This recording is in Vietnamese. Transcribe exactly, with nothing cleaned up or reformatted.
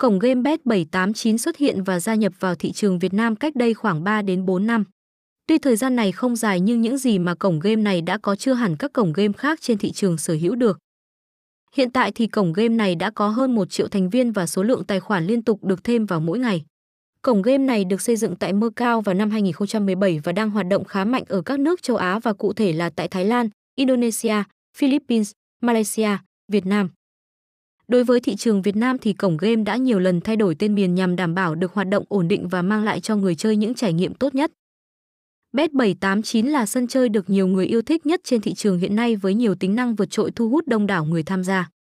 Cổng game bet bảy tám chín xuất hiện và gia nhập vào thị trường Việt Nam cách đây khoảng ba đến bốn năm. Tuy thời gian này không dài nhưng những gì mà cổng game này đã có chưa hẳn các cổng game khác trên thị trường sở hữu được. Hiện tại thì cổng game này đã có hơn một triệu thành viên và số lượng tài khoản liên tục được thêm vào mỗi ngày. Cổng game này được xây dựng tại Macau vào năm hai nghìn không trăm mười bảy và đang hoạt động khá mạnh ở các nước châu Á và cụ thể là tại Thái Lan, Indonesia, Philippines, Malaysia, Việt Nam. Đối với thị trường Việt Nam thì cổng game đã nhiều lần thay đổi tên miền nhằm đảm bảo được hoạt động ổn định và mang lại cho người chơi những trải nghiệm tốt nhất. bet bảy tám chín là sân chơi được nhiều người yêu thích nhất trên thị trường hiện nay với nhiều tính năng vượt trội thu hút đông đảo người tham gia.